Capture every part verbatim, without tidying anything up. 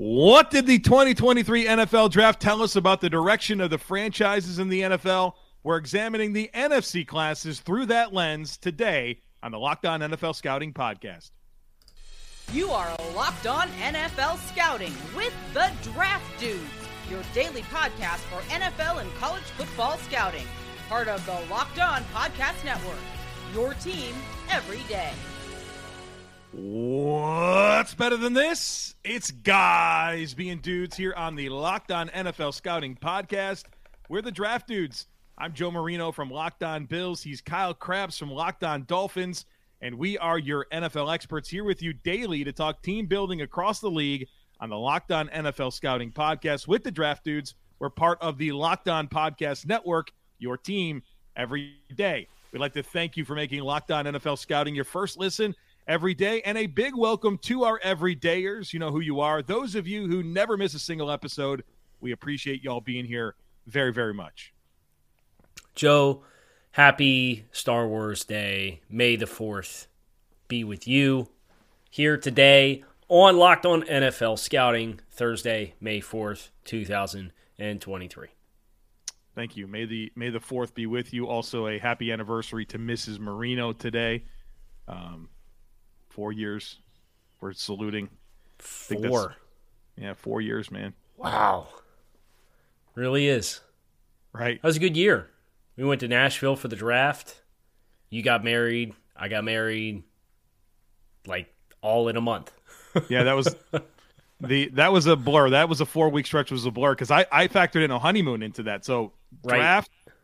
What did the twenty twenty-three N F L Draft tell us about the direction of the franchises in the N F L? We're examining the N F C classes through that lens today on the Locked On N F L Scouting podcast. You are Locked On N F L Scouting with the Draft Dudes, your daily podcast for N F L and college football scouting. Part of the Locked On Podcast Network, your team every day. What's better than this? It's guys being dudes here on the Locked On N F L Scouting podcast. We're the Draft Dudes. I'm Joe Marino from Locked On Bills. He's Kyle Crabbs from Locked On Dolphins. And we are your N F L experts here with you daily to talk team building across the league on the Locked On N F L Scouting podcast with the Draft Dudes. We're part of the Locked On Podcast Network, your team every day. We'd like to thank you for making Locked On N F L Scouting your first listen every day. And a big welcome to our everydayers. You know who you are. Those of you who never miss a single episode, we appreciate y'all being here very, very much. Joe, happy Star Wars Day, May the fourth, be with you here today on Locked On N F L Scouting, Thursday, May fourth, twenty twenty-three. Thank you. May the May the fourth be with you. Also, a happy anniversary to Missus Marino today. Um, four years. We're saluting. Four. Yeah, four years, man. Wow. Really is. Right. That was a good year. We went to Nashville for the draft. You got married. I got married. Like all in a month. Yeah, that was the that was a blur. That was a four week stretch. Was a blur because I, I factored in a honeymoon into that. So draft, right.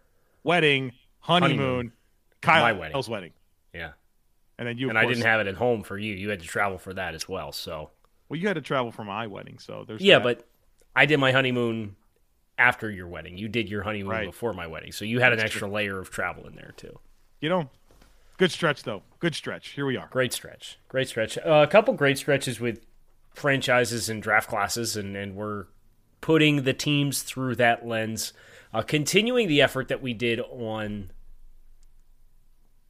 wedding, honeymoon, honeymoon. Kyle's wedding. wedding. Yeah, and then you and course, I didn't have it at home for you. You had to travel for that as well. So well, you had to travel for my wedding. So there's yeah, that. But I did my honeymoon after your wedding. You did your honeymoon right before my wedding, so you had an extra layer of travel in there too. You know, good stretch though. Good stretch. Here we are. Great stretch. Great stretch. Uh, a couple great stretches with franchises and draft classes, and, and we're putting the teams through that lens, uh, continuing the effort that we did on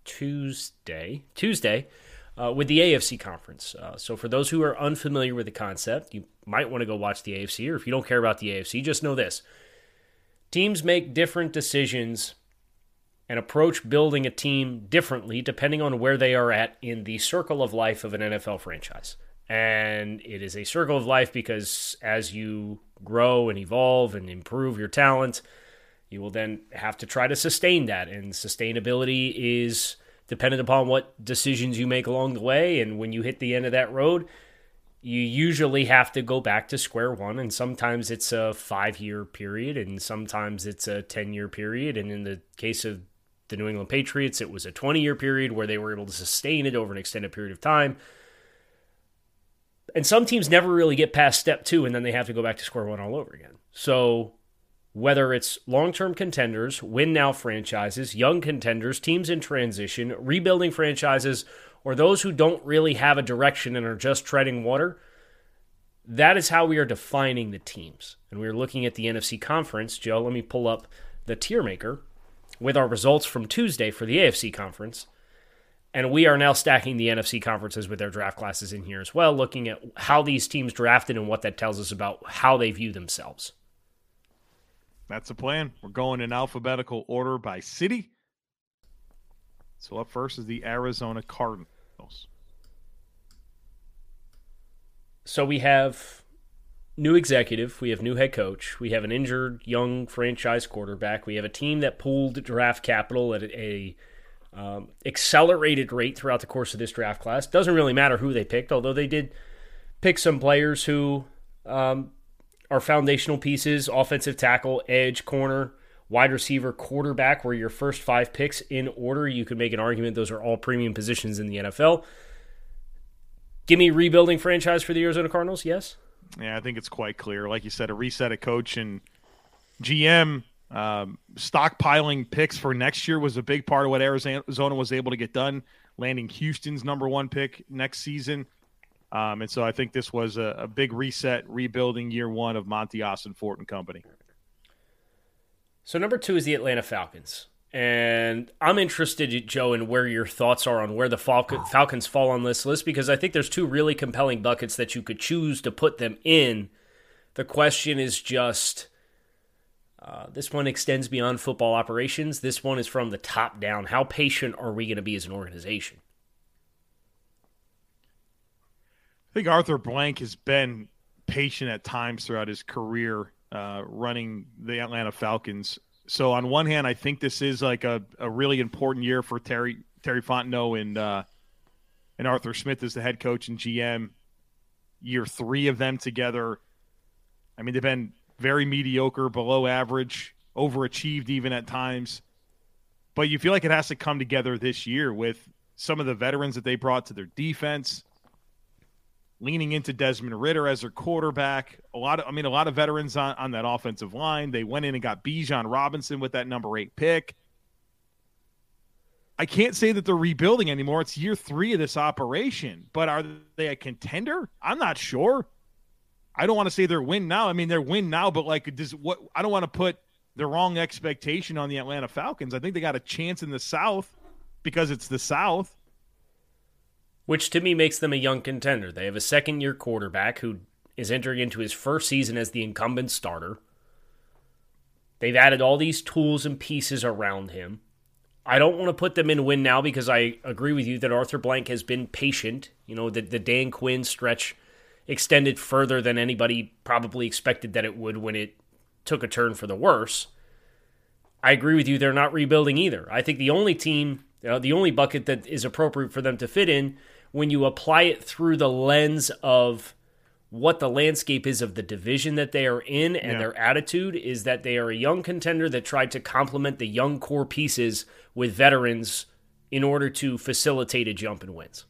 Tuesday. Tuesday. Uh, with the A F C Conference. Uh, so for those who are unfamiliar with the concept, you might want to go watch the A F C, or if you don't care about the A F C, just know this. Teams make different decisions and approach building a team differently depending on where they are at in the circle of life of an N F L franchise. And it is a circle of life because as you grow and evolve and improve your talent, you will then have to try to sustain that. And sustainability is dependent upon what decisions you make along the way. And when you hit the end of that road, you usually have to go back to square one. And sometimes it's a five-year period, and sometimes it's a ten-year period. And in the case of the New England Patriots, it was a twenty-year period where they were able to sustain it over an extended period of time. And some teams never really get past step two, and then they have to go back to square one all over again. So whether it's long-term contenders, win-now franchises, young contenders, teams in transition, rebuilding franchises, or those who don't really have a direction and are just treading water, that is how we are defining the teams. And we're looking at the N F C Conference. Joe, let me pull up the tier maker with our results from Tuesday for the A F C Conference. And we are now stacking the N F C conferences with their draft classes in here as well, looking at how these teams drafted and what that tells us about how they view themselves. That's the plan. We're going in alphabetical order by city. So up first is the Arizona Cardinals. So we have new executive. We have new head coach. We have an injured young franchise quarterback. We have a team that pooled draft capital at a um, accelerated rate throughout the course of this draft class. Doesn't really matter who they picked, although they did pick some players who Um, Our foundational pieces, offensive tackle, edge, corner, wide receiver, quarterback, were your first five picks in order. You could make an argument those are all premium positions in the N F L. Give me rebuilding franchise for the Arizona Cardinals, yes? Yeah, I think it's quite clear. Like you said, a reset of coach and G M. Um, stockpiling picks for next year was a big part of what Arizona was able to get done, landing Houston's number one pick next season. Um, and so I think this was a, a big reset, rebuilding year one of Monty Austin Fort and company. So number two is the Atlanta Falcons. And I'm interested, Joe, in where your thoughts are on where the Falcon, Falcons fall on this list, because I think there's two really compelling buckets that you could choose to put them in. The question is just, uh, this one extends beyond football operations. This one is from the top down. How patient are we going to be as an organization? I think Arthur Blank has been patient at times throughout his career uh, running the Atlanta Falcons. So on one hand, I think this is like a, a really important year for Terry Terry Fontenot and uh, and Arthur Smith as the head coach and G M. Year three of them together. I mean, they've been very mediocre, below average, overachieved even at times. But you feel like it has to come together this year with some of the veterans that they brought to their defense, leaning into Desmond Ridder as their quarterback. A lot of, I mean, a lot of veterans on, on that offensive line. They went in and got Bijan Robinson with that number eight pick. I can't say that they're rebuilding anymore. It's year three of this operation, but are they a contender? I'm not sure. I don't want to say they're win now. I mean, they're win now, but like, does what? I don't want to put the wrong expectation on the Atlanta Falcons. I think they got a chance in the South because it's the South. Which to me makes them a young contender. They have a second-year quarterback who is entering into his first season as the incumbent starter. They've added all these tools and pieces around him. I don't want to put them in win now because I agree with you that Arthur Blank has been patient. You know, the, the Dan Quinn stretch extended further than anybody probably expected that it would when it took a turn for the worse. I agree with you, they're not rebuilding either. I think the only team, you know, the only bucket that is appropriate for them to fit in when you apply it through the lens of what the landscape is of the division that they are in and yeah. their attitude is that they are a young contender that tried to complement the young core pieces with veterans in order to facilitate a jump in wins.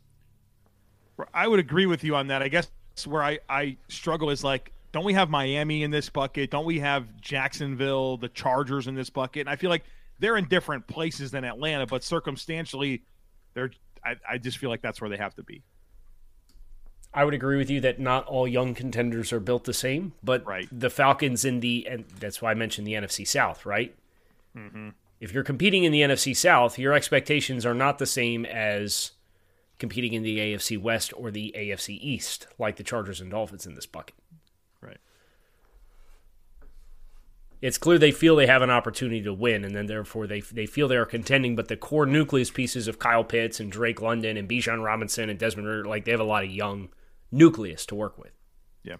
I would agree with you on that. I guess where I, I struggle is like, don't we have Miami in this bucket? Don't we have Jacksonville, the Chargers in this bucket? And I feel like they're in different places than Atlanta, but circumstantially, they're I, I just feel like that's where they have to be. I would agree with you that not all young contenders are built the same, but right. the Falcons in the, and that's why I mentioned the N F C South, right? Mm-hmm. If you're competing in the N F C South, your expectations are not the same as competing in the A F C West or the A F C East, like the Chargers and Dolphins in this bucket. Right. It's clear they feel they have an opportunity to win, and then therefore they they feel they are contending, but the core nucleus pieces of Kyle Pitts and Drake London and Bijan Robinson and Desmond Ridder, like they have a lot of young nucleus to work with. Yeah.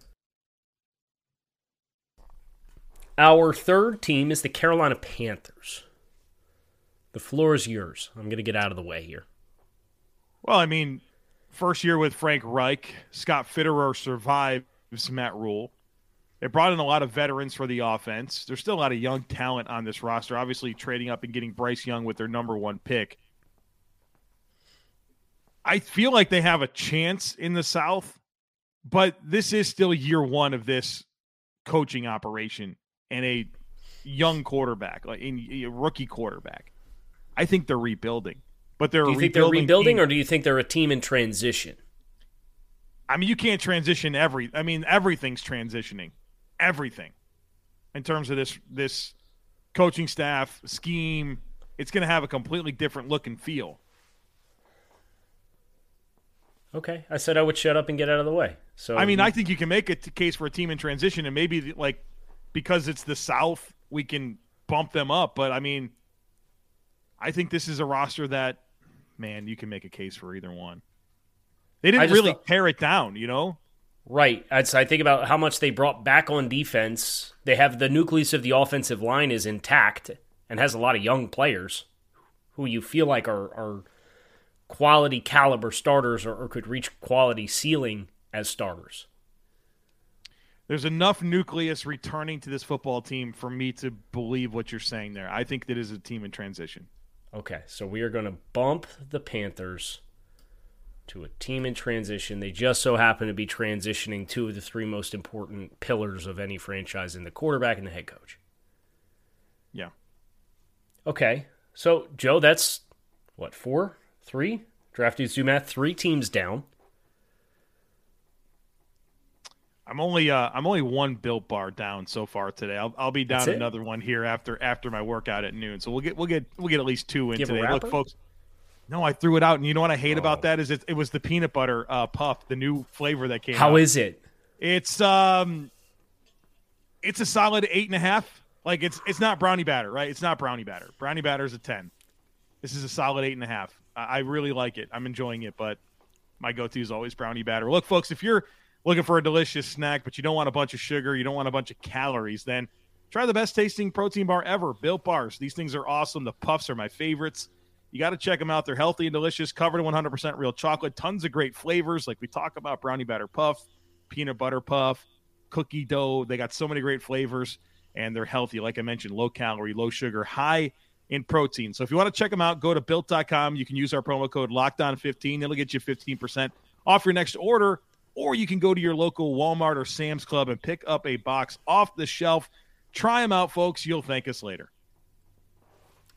Our third team is the Carolina Panthers. The floor is yours. I'm going to get out of the way here. Well, I mean, first year with Frank Reich, Scott Fitterer survives Matt Rule. They brought in a lot of veterans for the offense. There's still a lot of young talent on this roster, obviously trading up and getting Bryce Young with their number one pick. I feel like they have a chance in the South, but this is still year one of this coaching operation and a young quarterback, like a rookie quarterback. I think they're rebuilding. But they're do you think they're rebuilding, team. Or do you think they're a team in transition? I mean, you can't transition every – I mean, everything's transitioning. Everything in terms of this this coaching staff scheme, it's going to have a completely different look and feel. Okay, I said I would shut up and get out of the way. So I mean, I think you can make a t- case for a team in transition, and maybe like because it's the South, we can bump them up. But I mean, I think this is a roster that, man, you can make a case for either one. They didn't really th- tear it down, you know. Right. As I think about how much they brought back on defense, they have the nucleus of the offensive line is intact and has a lot of young players who you feel like are, are quality caliber starters or, or could reach quality ceiling as starters. There's enough nucleus returning to this football team for me to believe what you're saying there. I think that is a team in transition. Okay, so we are going to bump the Panthers to a team in transition. They just so happen to be transitioning two of the three most important pillars of any franchise in the quarterback and the head coach. Yeah. Okay. So, Joe, that's, what, four? Three? Draft Dudes Do Math, three teams down. I'm only uh, I'm only one Built Bar down so far today. I'll I'll be down another one here after after my workout at noon. So we'll get we'll get we'll get at least two in today. Look, folks. No, I threw it out, and you know what I hate oh. about that is it, it was the peanut butter uh, puff, the new flavor that came out. How is it? It's um, it's a solid eight and a half. Like it's it's not brownie batter, right? It's not brownie batter. Brownie batter is a ten. This is a solid eight and a half. I, I really like it. I'm enjoying it, but my go-to is always brownie batter. Look, folks, if you're looking for a delicious snack, but you don't want a bunch of sugar, you don't want a bunch of calories, then try the best-tasting protein bar ever, Built Bars. These things are awesome. The puffs are my favorites. You got to check them out. They're healthy and delicious, covered in one hundred percent real chocolate, tons of great flavors like we talk about, brownie batter puff, peanut butter puff, cookie dough. They got so many great flavors, and they're healthy. Like I mentioned, low-calorie, low-sugar, high in protein. So if you want to check them out, go to built dot com. You can use our promo code locked on fifteen. It'll get you fifteen percent off your next order. Or you can go to your local Walmart or Sam's Club and pick up a box off the shelf. Try them out, folks. You'll thank us later.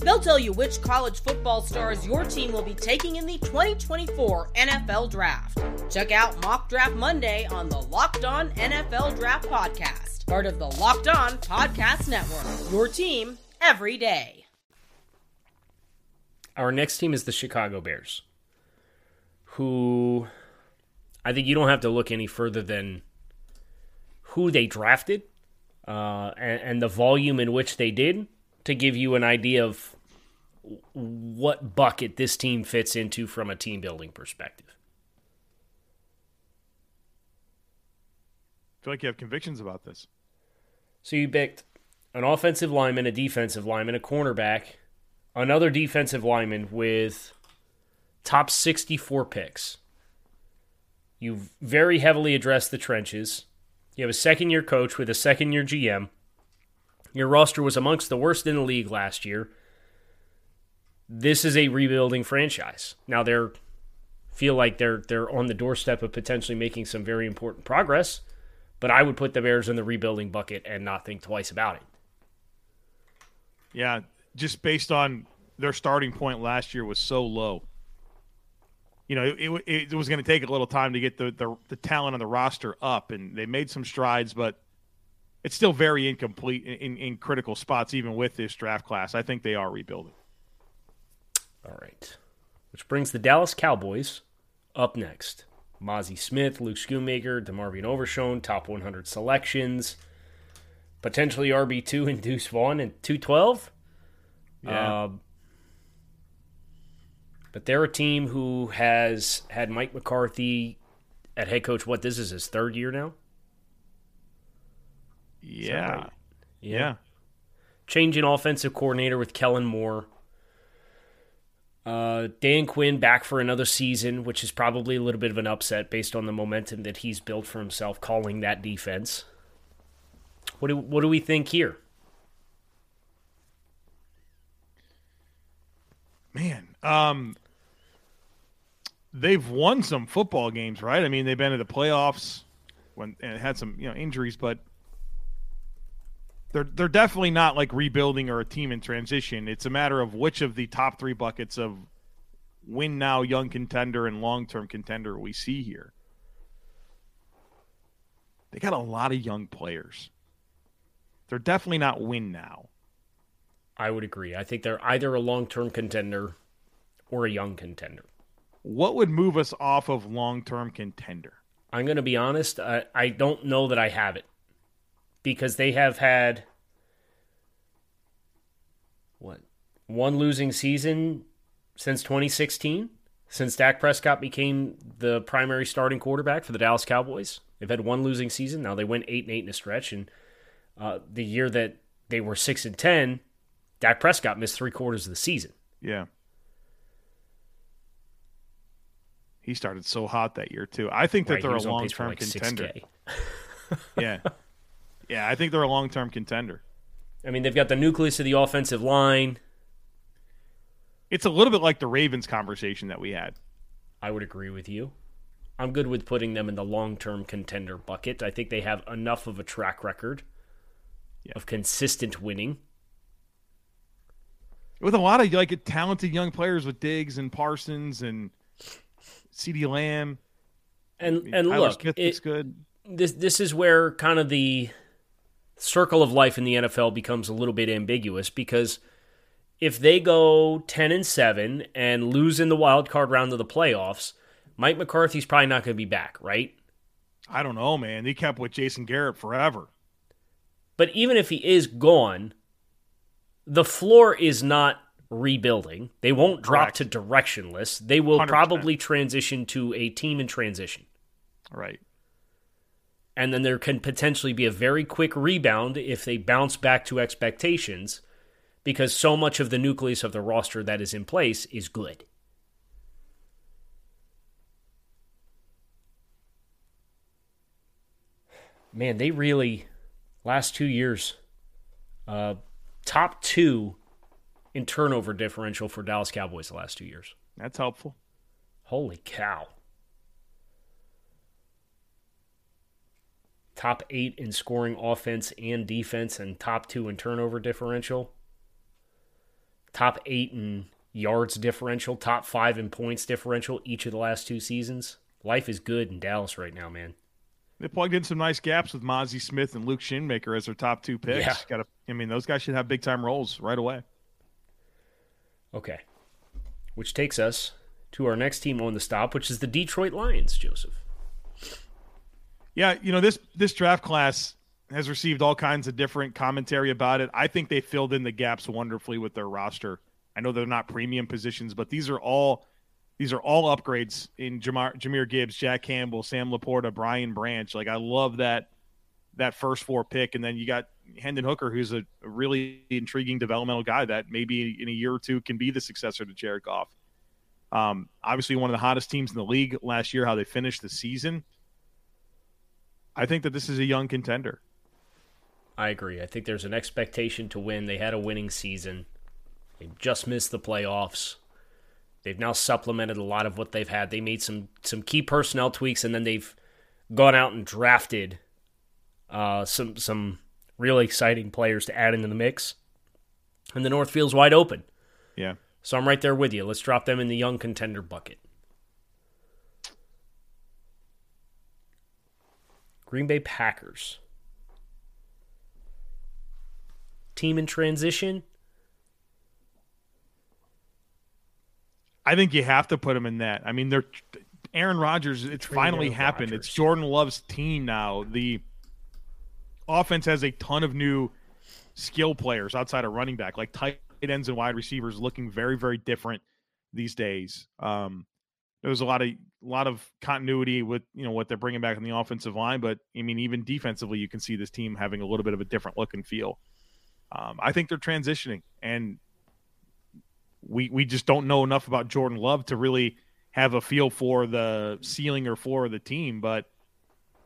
They'll tell you which college football stars your team will be taking in the twenty twenty-four N F L Draft. Check out Mock Draft Monday on the Locked On N F L Draft Podcast, part of the Locked On Podcast Network, your team every day. Our next team is the Chicago Bears, who I think you don't have to look any further than who they drafted uh, and, and the volume in which they did to give you an idea of what bucket this team fits into from a team-building perspective. I feel like you have convictions about this. So you picked an offensive lineman, a defensive lineman, a cornerback, another defensive lineman with top sixty-four picks. You've very heavily addressed the trenches. You have a second-year coach with a second-year G M. Your roster was amongst the worst in the league last year. This is a rebuilding franchise. Now they're feel like they're they're on the doorstep of potentially making some very important progress, but I would put the Bears in the rebuilding bucket and not think twice about it. Yeah, just based on their starting point last year was so low. You know, it it, it was going to take a little time to get the, the the talent on the roster up, and they made some strides, but it's still very incomplete in, in, in critical spots, even with this draft class. I think they are rebuilding. All right. Which brings the Dallas Cowboys up next. Mazi Smith, Luke Schoonmaker, DeMarvin Overshown, top one hundred selections, potentially R B two and Deuce Vaughn and two twelve. Yeah. Uh, but they're a team who has had Mike McCarthy at head coach. What, this is his third year now? Yeah. Right? yeah, yeah. Change in offensive coordinator with Kellen Moore. Uh, Dan Quinn back for another season, which is probably a little bit of an upset based on the momentum that he's built for himself calling that defense. What do what do we think here? Man, um, they've won some football games, right? I mean, they've been to the playoffs when and had some you know injuries, but. They're they're definitely not like rebuilding or a team in transition. It's a matter of which of the top three buckets of win now, young contender, and long-term contender we see here. They got a lot of young players. They're definitely not win now. I would agree. I think they're either a long-term contender or a young contender. What would move us off of long-term contender? I'm going to be honest. I, I don't know that I have it. Because they have had, what, one losing season since twenty sixteen, since Dak Prescott became the primary starting quarterback for the Dallas Cowboys. They've had one losing season. Now they went eight and eight in a stretch, and uh, the year that they were six and ten, Dak Prescott missed three quarters of the season. Yeah, he started so hot that year too. I think that right, they're a long-term like contender. Yeah. Yeah, I think they're a long-term contender. I mean, they've got the nucleus of the offensive line. It's a little bit like the Ravens conversation that we had. I would agree with you. I'm good with putting them in the long-term contender bucket. I think they have enough of a track record yeah. of consistent winning. With a lot of like talented young players with Diggs and Parsons and CeeDee Lamb. And I mean, and Tyler look, Smith it, looks good. This this is where kind of the circle of life in the N F L becomes a little bit ambiguous, because if they go ten and seven and lose in the wild card round of the playoffs, Mike McCarthy's probably not going to be back, right? I don't know, man. He kept with Jason Garrett forever. But even if he is gone, the floor is not rebuilding. They won't drop Correct. to directionless. They will one hundred percent probably transition to a team in transition. Right. And then there can potentially be a very quick rebound if they bounce back to expectations, because so much of the nucleus of the roster that is in place is good. Man, they really, last two years, uh, top two in turnover differential for Dallas Cowboys the last two years. That's helpful. Holy cow. Top eight in scoring offense and defense, and top two in turnover differential. Top eight in yards differential, top five in points differential each of the last two seasons. Life is good in Dallas right now, man. They plugged in some nice gaps with Mazi Smith and Luke Schoonmaker as their top two picks. Yeah. Gotta, I mean, those guys should have big-time roles right away. Okay. Which takes us to our next team on the stop, which is the Detroit Lions, Joseph. Yeah, you know, this, this draft class has received all kinds of different commentary about it. I think they filled in the gaps wonderfully with their roster. I know they're not premium positions, but these are all – These are all upgrades in Jahmyr, Jahmyr Gibbs, Jack Campbell, Sam Laporta, Brian Branch. Like, I love that that first four pick. And then you got Hendon Hooker, who's a, a really intriguing developmental guy that maybe in a year or two can be the successor to Jared Goff. Um, obviously, one of the hottest teams in the league last year, how they finished the season. I think that this is a young contender. I agree. I think there's an expectation to win. They had a winning season. They just missed the playoffs. They've now supplemented a lot of what they've had. They made some some key personnel tweaks, and then they've gone out and drafted uh, some some really exciting players to add into the mix. And the North field's wide open. Yeah. So I'm right there with you. Let's drop them in the young contender bucket. Green Bay Packers. Team in transition. I think you have to put them in that. I mean, they're Aaron Rodgers. It's Trey finally Aaron happened. Rodgers. It's Jordan Love's team now. The offense has a ton of new skill players outside of running back, like tight ends and wide receivers, looking very, very different these days. Um, there was a lot of lot of continuity with you know what they're bringing back in the offensive line, but I mean, even defensively, you can see this team having a little bit of a different look and feel. Um, I think they're transitioning, and We we just don't know enough about Jordan Love to really have a feel for the ceiling or floor of the team. But,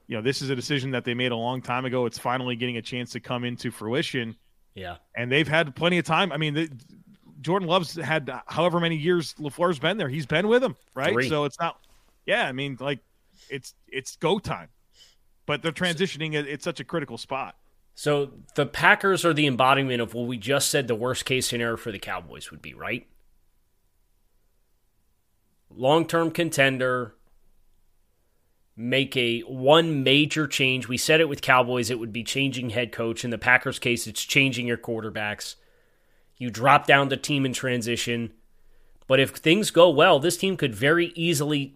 you know, this is a decision that they made a long time ago. It's finally getting a chance to come into fruition. Yeah. And they've had plenty of time. I mean, the, Jordan Love's had however many years LaFleur's been there. He's been with him, right? Three. So it's not – yeah, I mean, like, it's it's go time. But they're transitioning at, at such a critical spot. So the Packers are the embodiment of what we just said the worst-case scenario for the Cowboys would be, right? Long-term contender, make a one major change. We said it with Cowboys, it would be changing head coach. In the Packers' case, it's changing your quarterbacks. You drop down the team in transition. But if things go well, this team could very easily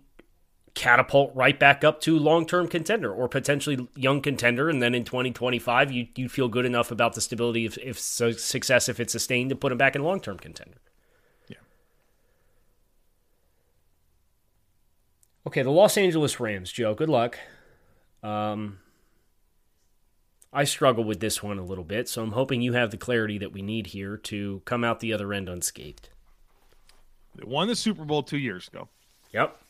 catapult right back up to long-term contender or potentially young contender, and then in twenty twenty-five, you you feel good enough about the stability of if success, if it's sustained, to put them back in long-term contender. Yeah. Okay, the Los Angeles Rams, Joe. Good luck. Um, I struggle with this one a little bit, so I'm hoping you have the clarity that we need here to come out the other end unscathed. They won the Super Bowl two years ago. Yep.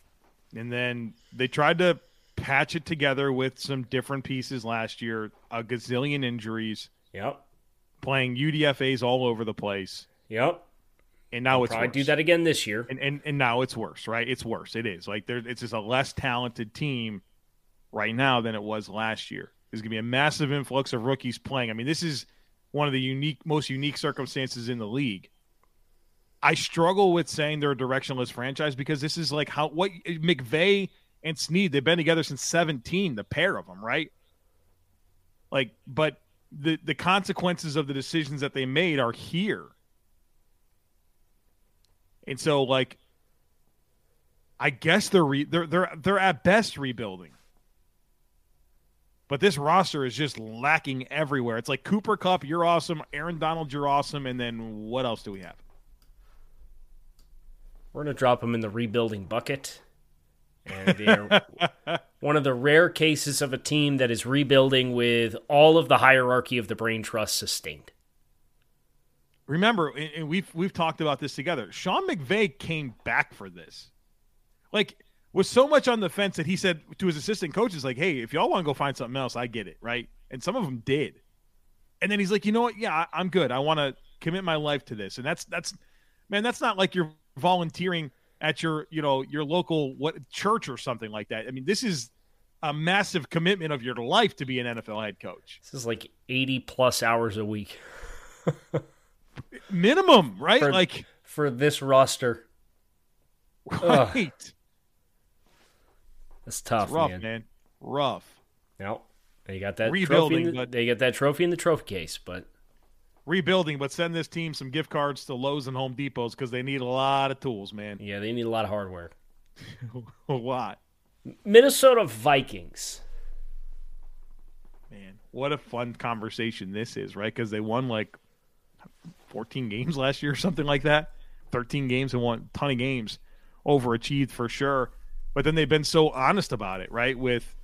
And then they tried to patch it together with some different pieces last year, a gazillion injuries. Yep. Playing U D F As all over the place. Yep. And now I'll it's probably worse. Do that again this year. And, and and now it's worse, right? It's worse. It is. Like there it's just a less talented team right now than it was last year. There's going to be a massive influx of rookies playing. I mean, this is one of the unique most unique circumstances in the league. I struggle with saying they're a directionless franchise because this is like how what McVay and Sneed, they've been together since seventeen, the pair of them, right? Like, but the the consequences of the decisions that they made are here. And so, like, I guess they're re- they're they're they're at best rebuilding. But this roster is just lacking everywhere. It's like Cooper Kupp, you're awesome. Aaron Donald, you're awesome. And then what else do we have? We're going to drop them in the rebuilding bucket. And they're one of the rare cases of a team that is rebuilding with all of the hierarchy of the brain trust sustained. Remember, and we've, we've talked about this together. Sean McVay came back for this. Like, was so much on the fence that he said to his assistant coaches, like, hey, if y'all want to go find something else, I get it, right? And some of them did. And then he's like, you know what? Yeah, I, I'm good. I want to commit my life to this. And that's, that's, man, that's not like you're volunteering at your, you know, your local what church or something like that. I mean, this is a massive commitment of your life to be an N F L head coach. This is like eighty plus hours a week. Minimum, right? For, like for this roster. Right. Ugh. That's tough, it's rough, man. man. Rough. Now they got that rebuilding. Trophy the, but, they got that trophy in the trophy case, but rebuilding. But send this team some gift cards to Lowe's and Home Depot's because they need a lot of tools, man. Yeah, they need a lot of hardware. A lot. Minnesota Vikings. Man, what a fun conversation this is, right? Because they won like fourteen games last year or something like that. Thirteen games and won a ton of games. Overachieved for sure. But then they've been so honest about it, right? With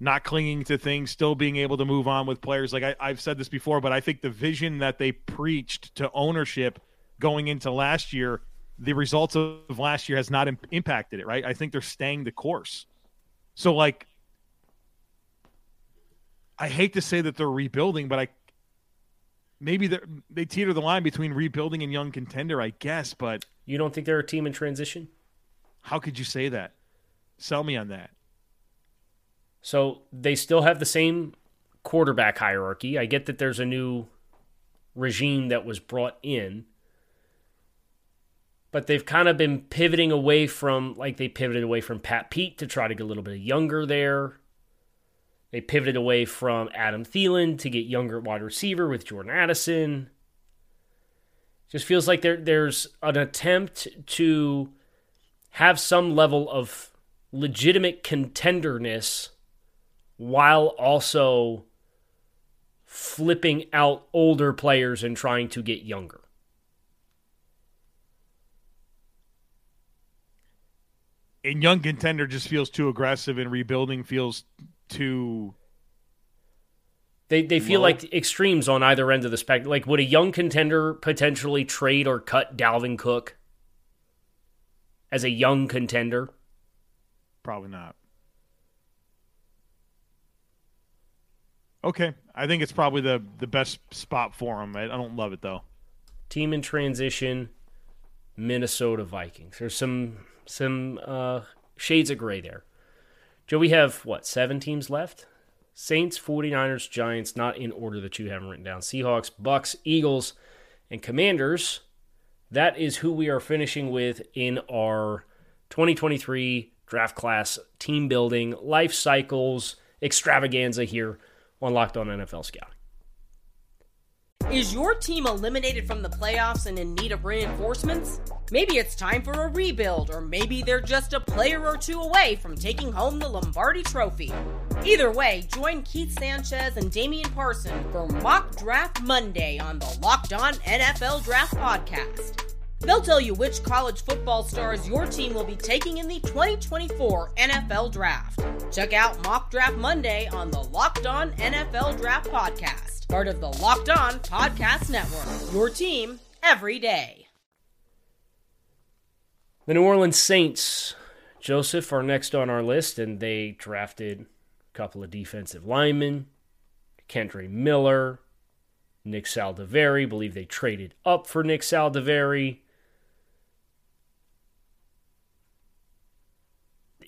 not clinging to things, still being able to move on with players. Like I, I've said this before, but I think the vision that they preached to ownership going into last year, the results of last year has not imp- impacted it, right? I think they're staying the course. So, like, I hate to say that they're rebuilding, but I maybe they they teeter the line between rebuilding and young contender, I guess. But you don't think they're a team in transition? How could you say that? Sell me on that. So they still have the same quarterback hierarchy. I get that there's a new regime that was brought in, but they've kind of been pivoting away from, like they pivoted away from Pat Pete to try to get a little bit younger there. They pivoted away from Adam Thielen to get younger wide receiver with Jordan Addison. Just feels like there there's an attempt to have some level of legitimate contenderness while also flipping out older players and trying to get younger. And young contender just feels too aggressive and rebuilding feels too... They they feel low. Like extremes on either end of the spectrum. Like, would a young contender potentially trade or cut Dalvin Cook? As a young contender? Probably not. Okay. I think it's probably the, the best spot for him. I, I don't love it, though. Team in transition, Minnesota Vikings. There's some some uh, shades of gray there. Joe, we have, what, seven teams left? Saints, forty-niners, Giants, not in order that you haven't written down. Seahawks, Bucks, Eagles, and Commanders. That is who we are finishing with in our twenty twenty-three draft class team building, life cycles, extravaganza here on Locked On N F L Scouting. Is your team eliminated from the playoffs and in need of reinforcements? Maybe it's time for a rebuild, or maybe they're just a player or two away from taking home the Lombardi Trophy. Either way, join Keith Sanchez and Damian Parson for Mock Draft Monday on the Locked On N F L Draft Podcast. They'll tell you which college football stars your team will be taking in the twenty twenty-four N F L Draft. Check out Mock Draft Monday on the Locked On N F L Draft Podcast, part of the Locked On Podcast Network, your team every day. The New Orleans Saints, Joseph are next on our list, and they drafted a couple of defensive linemen, Kendre Miller, Nick Saldiveri. I believe they traded up for Nick Saldiveri.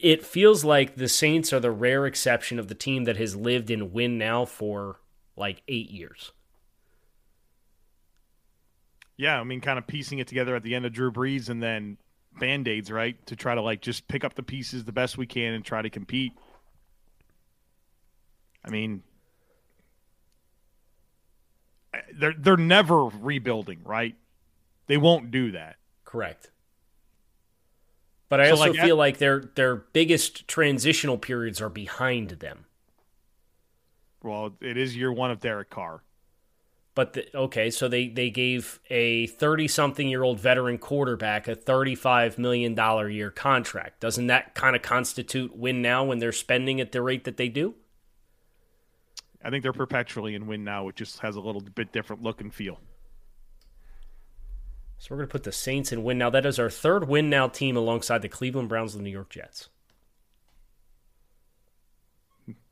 It feels like the Saints are the rare exception of the team that has lived in win now for like eight years. Yeah, I mean, kind of piecing it together at the end of Drew Brees and then Band-Aids, right? To try to like just pick up the pieces the best we can and try to compete. I mean, they're they're never rebuilding, right? They won't do that. Correct. But I so also like, feel like their their biggest transitional periods are behind them. Well, it is year one of Derek Carr. But, the, okay, so they, they gave a thirty-something-year-old veteran quarterback a thirty-five million dollars a year contract. Doesn't that kind of constitute win now when they're spending at the rate that they do? I think they're perpetually in win now. It just has a little bit different look and feel. So we're going to put the Saints in win now. That is our third win now team alongside the Cleveland Browns and the New York Jets.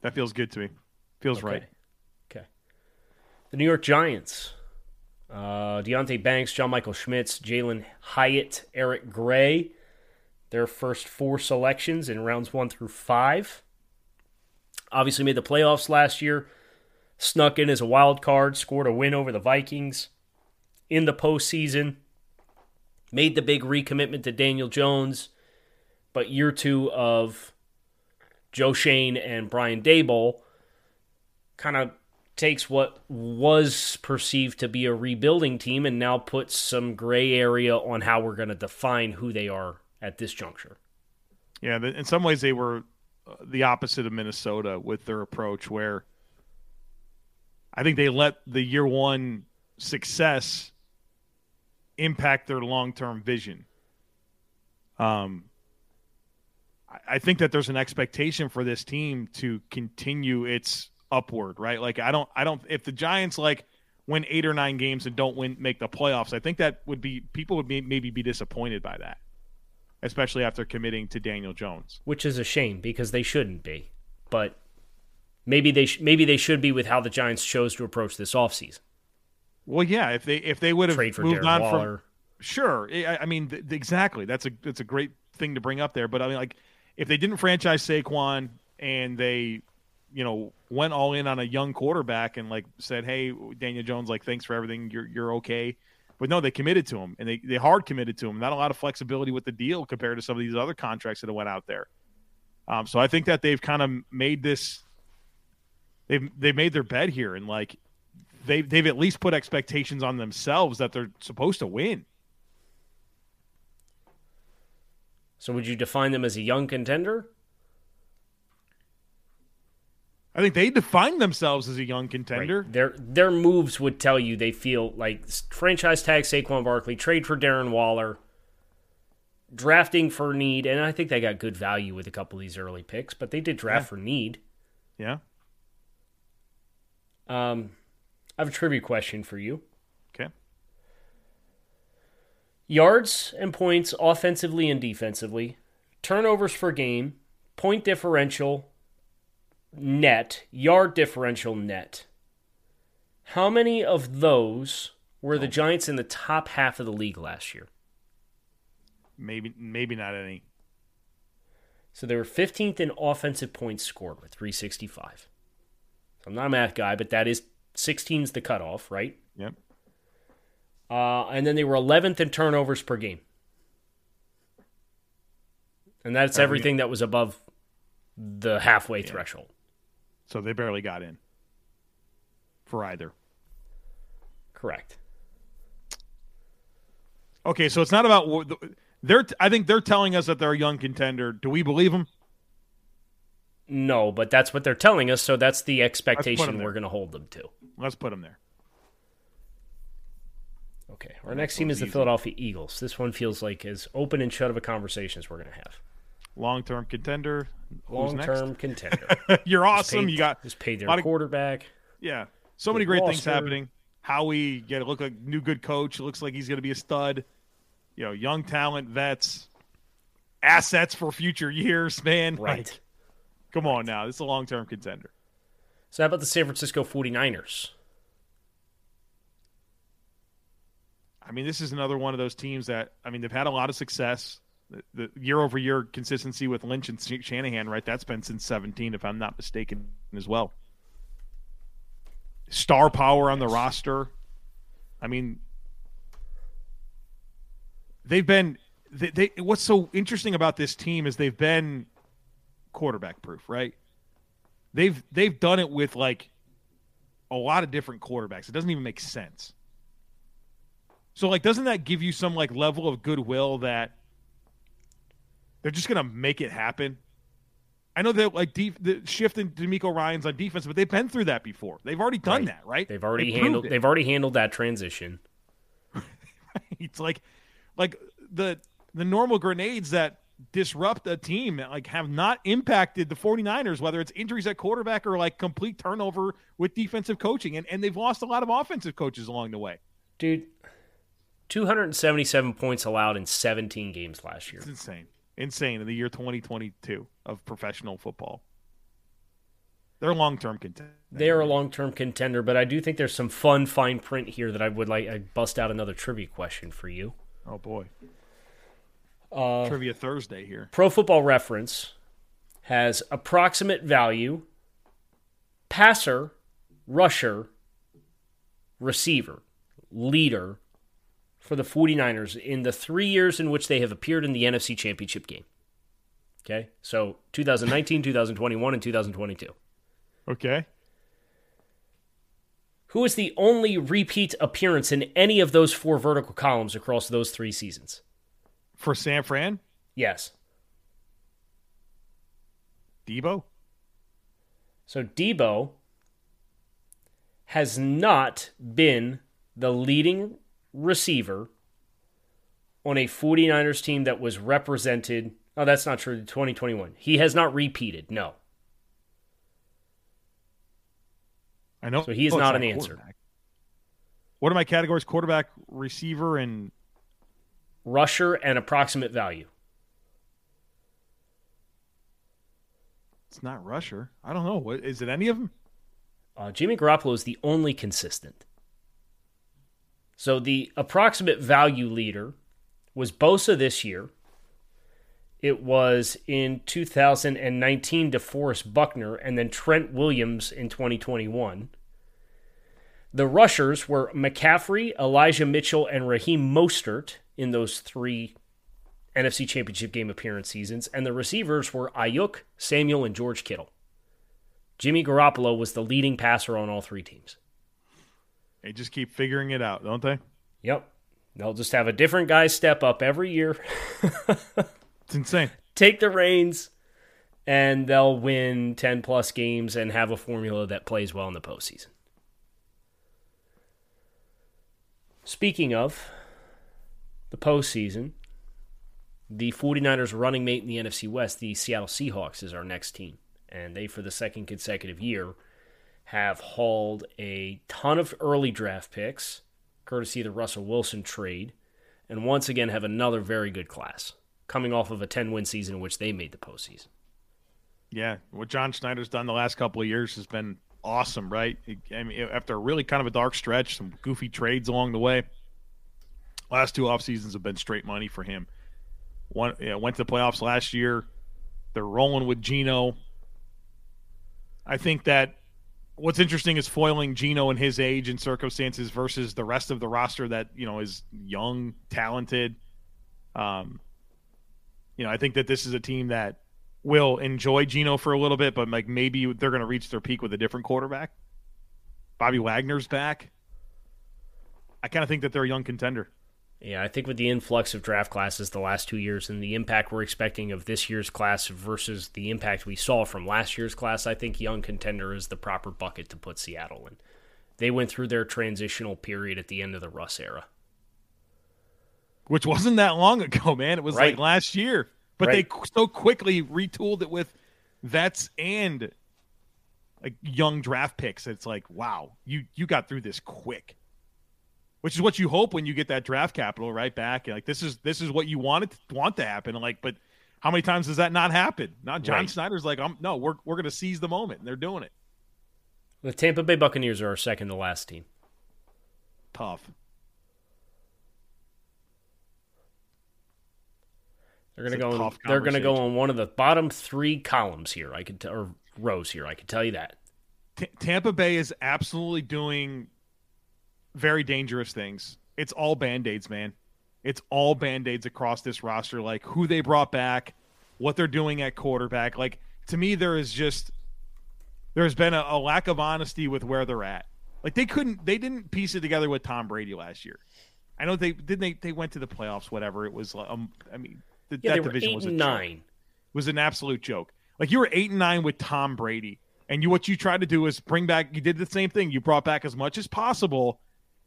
That feels good to me. Feels okay. Right. The New York Giants, uh, Deonte Banks, John Michael Schmitz, Jalen Hyatt, Eric Gray, their first four selections in rounds one through five. Obviously made the playoffs last year, snuck in as a wild card, scored a win over the Vikings in the postseason, made the big recommitment to Daniel Jones, but year two of Joe Shane and Brian Daboll kind of takes what was perceived to be a rebuilding team and now puts some gray area on how we're going to define who they are at this juncture. Yeah, in some ways they were the opposite of Minnesota with their approach, where I think they let the year one success impact their long-term vision. Um, I think that there's an expectation for this team to continue its upward, right? Like I don't, I don't. If the Giants like win eight or nine games and don't win, make the playoffs, I think that would be people would be, maybe be disappointed by that, especially after committing to Daniel Jones, which is a shame because they shouldn't be. But maybe they sh- maybe they should be with how the Giants chose to approach this offseason. Well, yeah, if they if they would have moved Darren on Waller. From sure, I, I mean th- exactly. That's a that's a great thing to bring up there. But I mean, like if they didn't franchise Saquon and they, you know, went all in on a young quarterback and like said, hey, Daniel Jones, like, thanks for everything. You're, you're okay. But no, they committed to him and they, they hard committed to him. Not a lot of flexibility with the deal compared to some of these other contracts that went out there. Um, so I think that they've kind of made this, they've, they've made their bed here. And like, they've, they've at least put expectations on themselves that they're supposed to win. So would you define them as a young contender? I think they define themselves as a young contender. Right. Their their moves would tell you they feel like franchise tag Saquon Barkley, trade for Darren Waller, drafting for need, and I think they got good value with a couple of these early picks, but they did draft yeah. for need. Yeah. Um, I have a trivia question for you. Okay. Yards and points offensively and defensively, turnovers per game, point differential net, yard differential net. How many of those were oh. the Giants in the top half of the league last year? Maybe maybe not any. So they were fifteenth in offensive points scored with three sixty-five. So I'm not a math guy, but that is sixteen's the cutoff, right? Yep. Uh, and then they were eleventh in turnovers per game. And that's everything that was above the halfway yeah. threshold. So they barely got in for either. Correct. Okay, so it's not about they're. I think they're telling us that they're a young contender. Do we believe them? No, but that's what they're telling us, so that's the expectation we're going to hold them to. Let's put them there. Okay, our next team is the Philadelphia Eagles. This one feels like as open and shut of a conversation as we're going to have. Long-term contender. Who's long-term next? Contender. You're awesome. Paid, you got just paid their of, quarterback. Yeah, so many great things her. happening. Howie, yeah, look like new good coach. Looks like he's going to be a stud. You know, young talent, vets. assets for future years, man. Right. Like, come on now. This is a long-term contender. So how about the San Francisco 49ers? I mean, this is another one of those teams that, I mean, they've had a lot of success. The year-over-year consistency with Lynch and Shanahan, right? That's been since seventeen, if I'm not mistaken, as well. Star power on the roster. I mean, they've been they, – they, what's so interesting about this team is they've been quarterback-proof, right? They've they've done it with, like, a lot of different quarterbacks. It doesn't even make sense. So, like, doesn't that give you some, like, level of goodwill that they're just going to make it happen? I know that, like, def- the shift in DeMeco Ryans on defense, but they've been through that before. They've already done right. that, right? They've already they handled. They've already handled that transition. It's like, like the the normal grenades that disrupt a team that, like, have not impacted the 49ers, whether it's injuries at quarterback or, like, complete turnover with defensive coaching, and and they've lost a lot of offensive coaches along the way. Dude, two hundred seventy-seven points allowed in seventeen games last year. It's insane. Insane in the year twenty twenty-two of professional football. They're a long-term contender. They are a long-term contender, but I do think there's some fun fine print here that I would like. I bust out another trivia question for you. Oh, boy. Uh, Trivia Thursday here. Pro Football Reference has approximate value, passer, rusher, receiver, leader, for the 49ers in the three years in which they have appeared in the N F C Championship game. Okay? So two thousand nineteen, two thousand twenty-one, and two thousand twenty-two. Okay. Who is the only repeat appearance in any of those four vertical columns across those three seasons? For San Fran? Yes. Debo? So Debo has not been the leading receiver on a 49ers team that was represented. Oh, that's not true. twenty twenty-one. He has not repeated. No. I know. So he is not an answer. What are my categories? Quarterback, receiver, and rusher, and approximate value. It's not rusher. I don't know. Is it any of them? Uh, Jimmy Garoppolo is the only consistent. So the approximate value leader was Bosa this year. It was in two thousand nineteen DeForest Buckner and then Trent Williams in twenty twenty-one. The rushers were McCaffrey, Elijah Mitchell, and Raheem Mostert in those three N F C Championship game appearance seasons. And the receivers were Ayuk, Samuel, and George Kittle. Jimmy Garoppolo was the leading passer on all three teams. They just keep figuring it out, don't they? Yep. They'll just have a different guy step up every year. It's insane. Take the reins, and they'll win ten-plus games and have a formula that plays well in the postseason. Speaking of the postseason, the 49ers' running mate in the N F C West, the Seattle Seahawks, is our next team. And they, for the second consecutive year, have hauled a ton of early draft picks, courtesy of the Russell Wilson trade, and once again have another very good class, coming off of a ten-win season in which they made the postseason. Yeah, what John Schneider's done the last couple of years has been awesome, right? I mean, after really kind of a dark stretch, some goofy trades along the way, last two off seasons have been straight money for him. One, you know, went to the playoffs last year. They're rolling with Geno. I think that what's interesting is foiling Geno and his age and circumstances versus the rest of the roster that, you know, is young, talented. Um, you know, I think that this is a team that will enjoy Geno for a little bit, but like maybe they're going to reach their peak with a different quarterback. Bobby Wagner's back. I kind of think that they're a young contender. Yeah, I think with the influx of draft classes the last two years and the impact we're expecting of this year's class versus the impact we saw from last year's class, I think young contender is the proper bucket to put Seattle in. They went through their transitional period at the end of the Russ era. Which wasn't that long ago, man. It was right. like last year. But right. they so quickly retooled it with vets and like young draft picks. It's like, wow, you you got through this quick. Which is what you hope when you get that draft capital right back. And like this is this is what you want it to, want to happen. And like, but How many times does that not happen? Not John right. Snyder's like, I'm, no, we're we're going to seize the moment, and they're doing it. The Tampa Bay Buccaneers are our second to last team. Tough. They're going to go. On, they're going to go on one of the bottom three columns here. I could t- or rows here. I could tell you that. T- Tampa Bay is absolutely doing very dangerous things. It's all Band-Aids, man. It's all Band-Aids across this roster, like who they brought back, what they're doing at quarterback. Like, to me, there is just there's been a, a lack of honesty with where they're at. Like, they couldn't they didn't piece it together with Tom Brady last year. I know they didn't they, they went to the playoffs, whatever. It was um, I mean the, yeah, that division was a nine. Joke. It was an absolute joke. Like, you were eight and nine with Tom Brady, and you what you tried to do is bring back you did the same thing. You brought back as much as possible.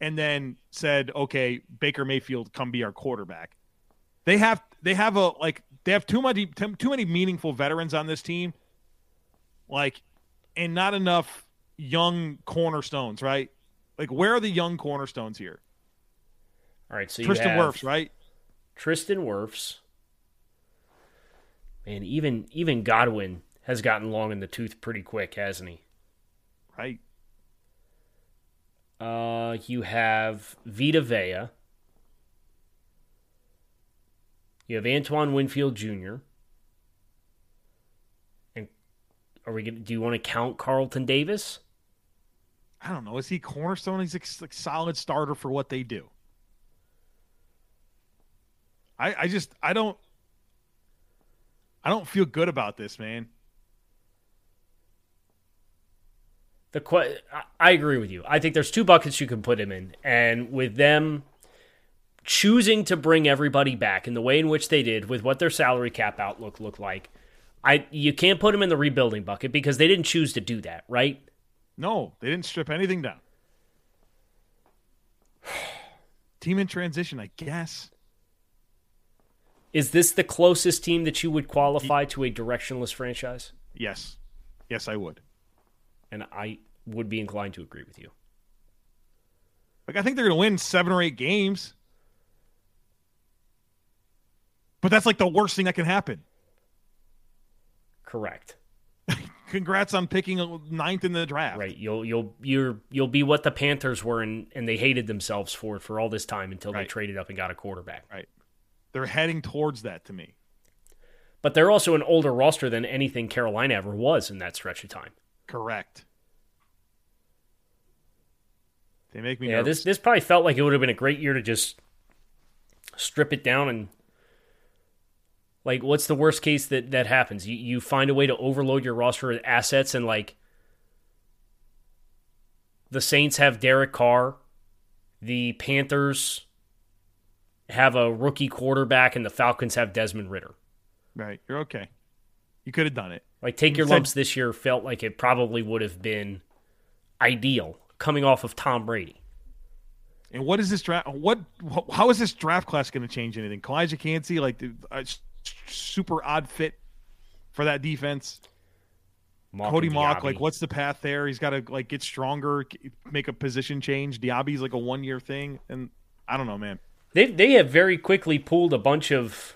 And then said, "Okay, Baker Mayfield, come be our quarterback." They have they have a like they have too much too many meaningful veterans on this team, like, and not enough young cornerstones, right? Like, where are the young cornerstones here? All right, so Tristan you have Wirfs, right? Tristan Wirfs, and even even Godwin has gotten long in the tooth pretty quick, hasn't he? Right. Uh, you have Vita Vea. You have Antoine Winfield Junior And are we gonna? Do you want to count Carlton Davis? I don't know. Is he cornerstone? He's a like, solid starter for what they do. I I just I don't I don't feel good about this, man. The que- I agree with you. I think there's two buckets you can put him in. And with them choosing to bring everybody back in the way in which they did with what their salary cap outlook looked like, I you can't put him in the rebuilding bucket because they didn't choose to do that, right? No, they didn't strip anything down. Team in transition, I guess. Is this the closest team that you would qualify to a directionless franchise? Yes. Yes, I would. And I would be inclined to agree with you. Like, I think they're going to win seven or eight games. But that's like the worst thing that can happen. Correct. Congrats on picking ninth in the draft. Right. You'll you'll you're you'll be what the Panthers were and, and they hated themselves for for all this time until right. they traded up and got a quarterback. Right. They're heading towards that to me. But they're also an older roster than anything Carolina ever was in that stretch of time. Correct. They make me yeah, nervous. Yeah, this, this probably felt like it would have been a great year to just strip it down and, like, what's the worst case that, that happens? You, you find a way to overload your roster with assets and, like, the Saints have Derek Carr, the Panthers have a rookie quarterback, and the Falcons have Desmond Ridder. Right, you're okay. You could have done it. Like, take your lumps this year felt like it probably would have been ideal coming off of Tom Brady. And what is this draft? What? How is this draft class going to change anything? Kalijah Kancey, like a super odd fit for that defense. Mock Cody Mock, like, what's the path there? He's got to like get stronger, make a position change. Diaby's like a one year thing, and I don't know, man. They they have very quickly pulled a bunch of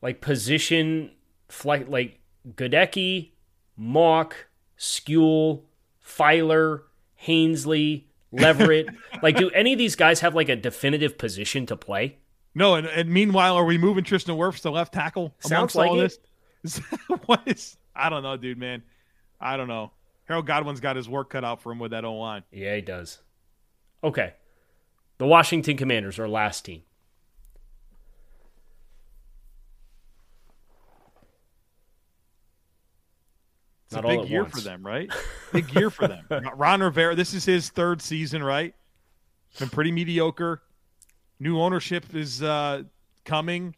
like position. Flight like Gadecki, Mock, Skule, Filer, Hainsley, Leverett. Like, do any of these guys have like a definitive position to play? No, and, and meanwhile, are we moving Tristan Wirfs to left tackle? Sounds like all it. This? What is? I don't know, dude, man. I don't know. Harold Godwin's got his work cut out for him with that O line. Yeah, he does. Okay, the Washington Commanders are last team. It's a big year once. for them, right? Big year for them. Ron Rivera, this is his third season, right? Been pretty mediocre. New ownership is uh, coming.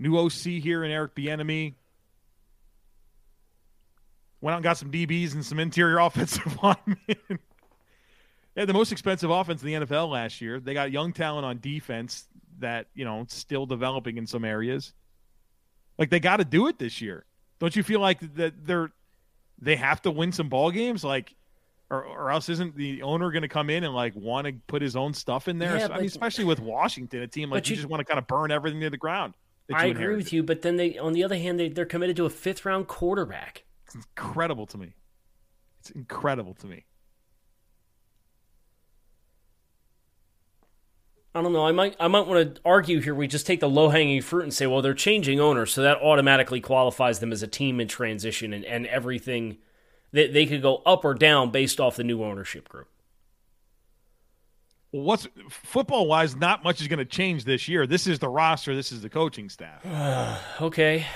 New O C here in Eric Bieniemy. Went out and got some D Bs and some interior offensive linemen. They had the most expensive offense in the N F L last year. They got young talent on defense that, you know, still developing in some areas. Like, they got to do it this year. Don't you feel like that they're they have to win some ball games, like, or, or else isn't the owner going to come in and like want to put his own stuff in there? Yeah, so, but, I mean, especially with Washington, a team like you, you just want to kind of burn everything to the ground. I agree inherited. with you, but then they, on the other hand, they, they're committed to a fifth round quarterback. It's incredible to me. It's incredible to me. I don't know. I might I might want to argue here. We just take the low-hanging fruit and say, well, they're changing owners, so that automatically qualifies them as a team in transition, and, and everything that they, they could go up or down based off the new ownership group. Well, what's football-wise, not much is going to change this year. This is the roster. This is the coaching staff. Okay.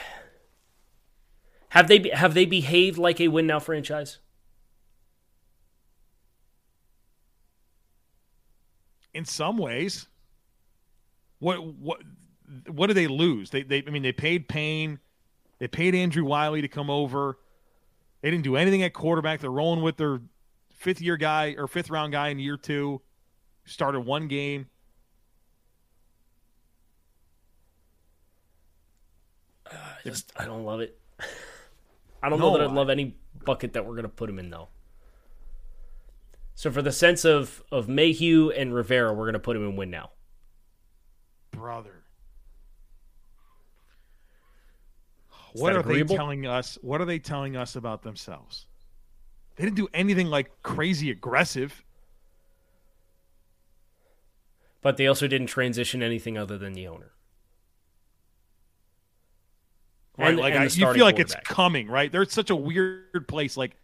Have they have they behaved like a win-now franchise? In some ways, what what what do they lose? They they I mean they paid Payne, they paid Andrew Wiley to come over. They didn't do anything at quarterback. They're rolling with their fifth year guy or fifth round guy in year two. Started one game. Uh, I just I don't love it. I don't no, know that I'd love any bucket that we're gonna put him in though. So for the sense of, of Mayhew and Rivera, we're going to put him in win now. Brother. Is what are agreeable? they telling us? What are they telling us about themselves? They didn't do anything like crazy aggressive. But they also didn't transition anything other than the owner. Right, and, like and I, you feel like it's coming, right? They're such a weird place, like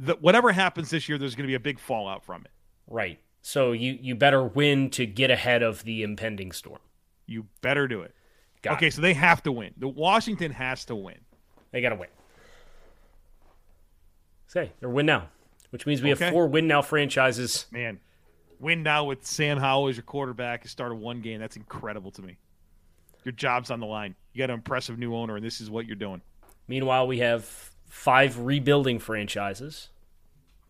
that whatever happens this year, there's going to be a big fallout from it. Right. So you, you better win to get ahead of the impending storm. You better do it. Got okay, it. So they have to win. The Washington has to win. They got to win. Say, they're win now, which means we okay. have four win now franchises. Man, win now with Sam Howell as your quarterback. You started one game. That's incredible to me. Your job's on the line. You got an impressive new owner, and this is what you're doing. Meanwhile, we have five rebuilding franchises: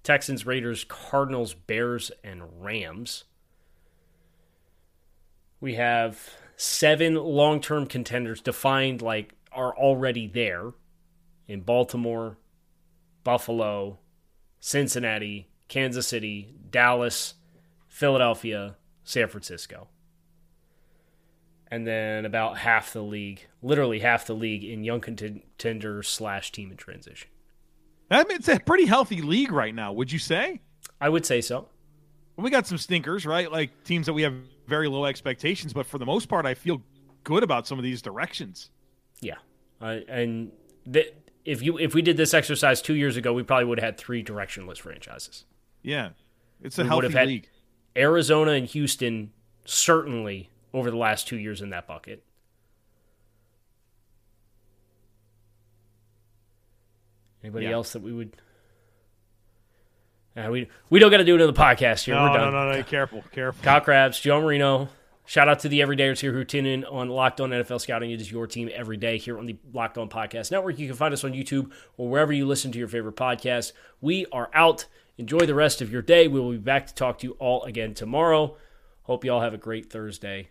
Texans, Raiders, Cardinals, Bears, and Rams. We have seven long-term contenders defined, like, are already there in Baltimore, Buffalo, Cincinnati, Kansas City, Dallas, Philadelphia, San Francisco. And then about half the league, literally half the league, in young contenders slash team in transition. I mean, it's a pretty healthy league right now, would you say? I would say so. We got some stinkers, right? Like teams that we have very low expectations, but for the most part, I feel good about some of these directions. Yeah. Uh, and th- if you if we did this exercise two years ago, we probably would have had three directionless franchises. Yeah. It's a we healthy league. Arizona and Houston certainly over the last two years in that bucket. Anybody yeah. else that we would... Uh, we we don't got to do it on the podcast here. No, We're done. No, no, no, careful, careful. Kyle Crabbs, Joe Marino. Shout out to the everydayers here who tune in on Locked On N F L Scouting. It is your team every day here on the Locked On Podcast Network. You can find us on YouTube or wherever you listen to your favorite podcast. We are out. Enjoy the rest of your day. We will be back to talk to you all again tomorrow. Hope you all have a great Thursday.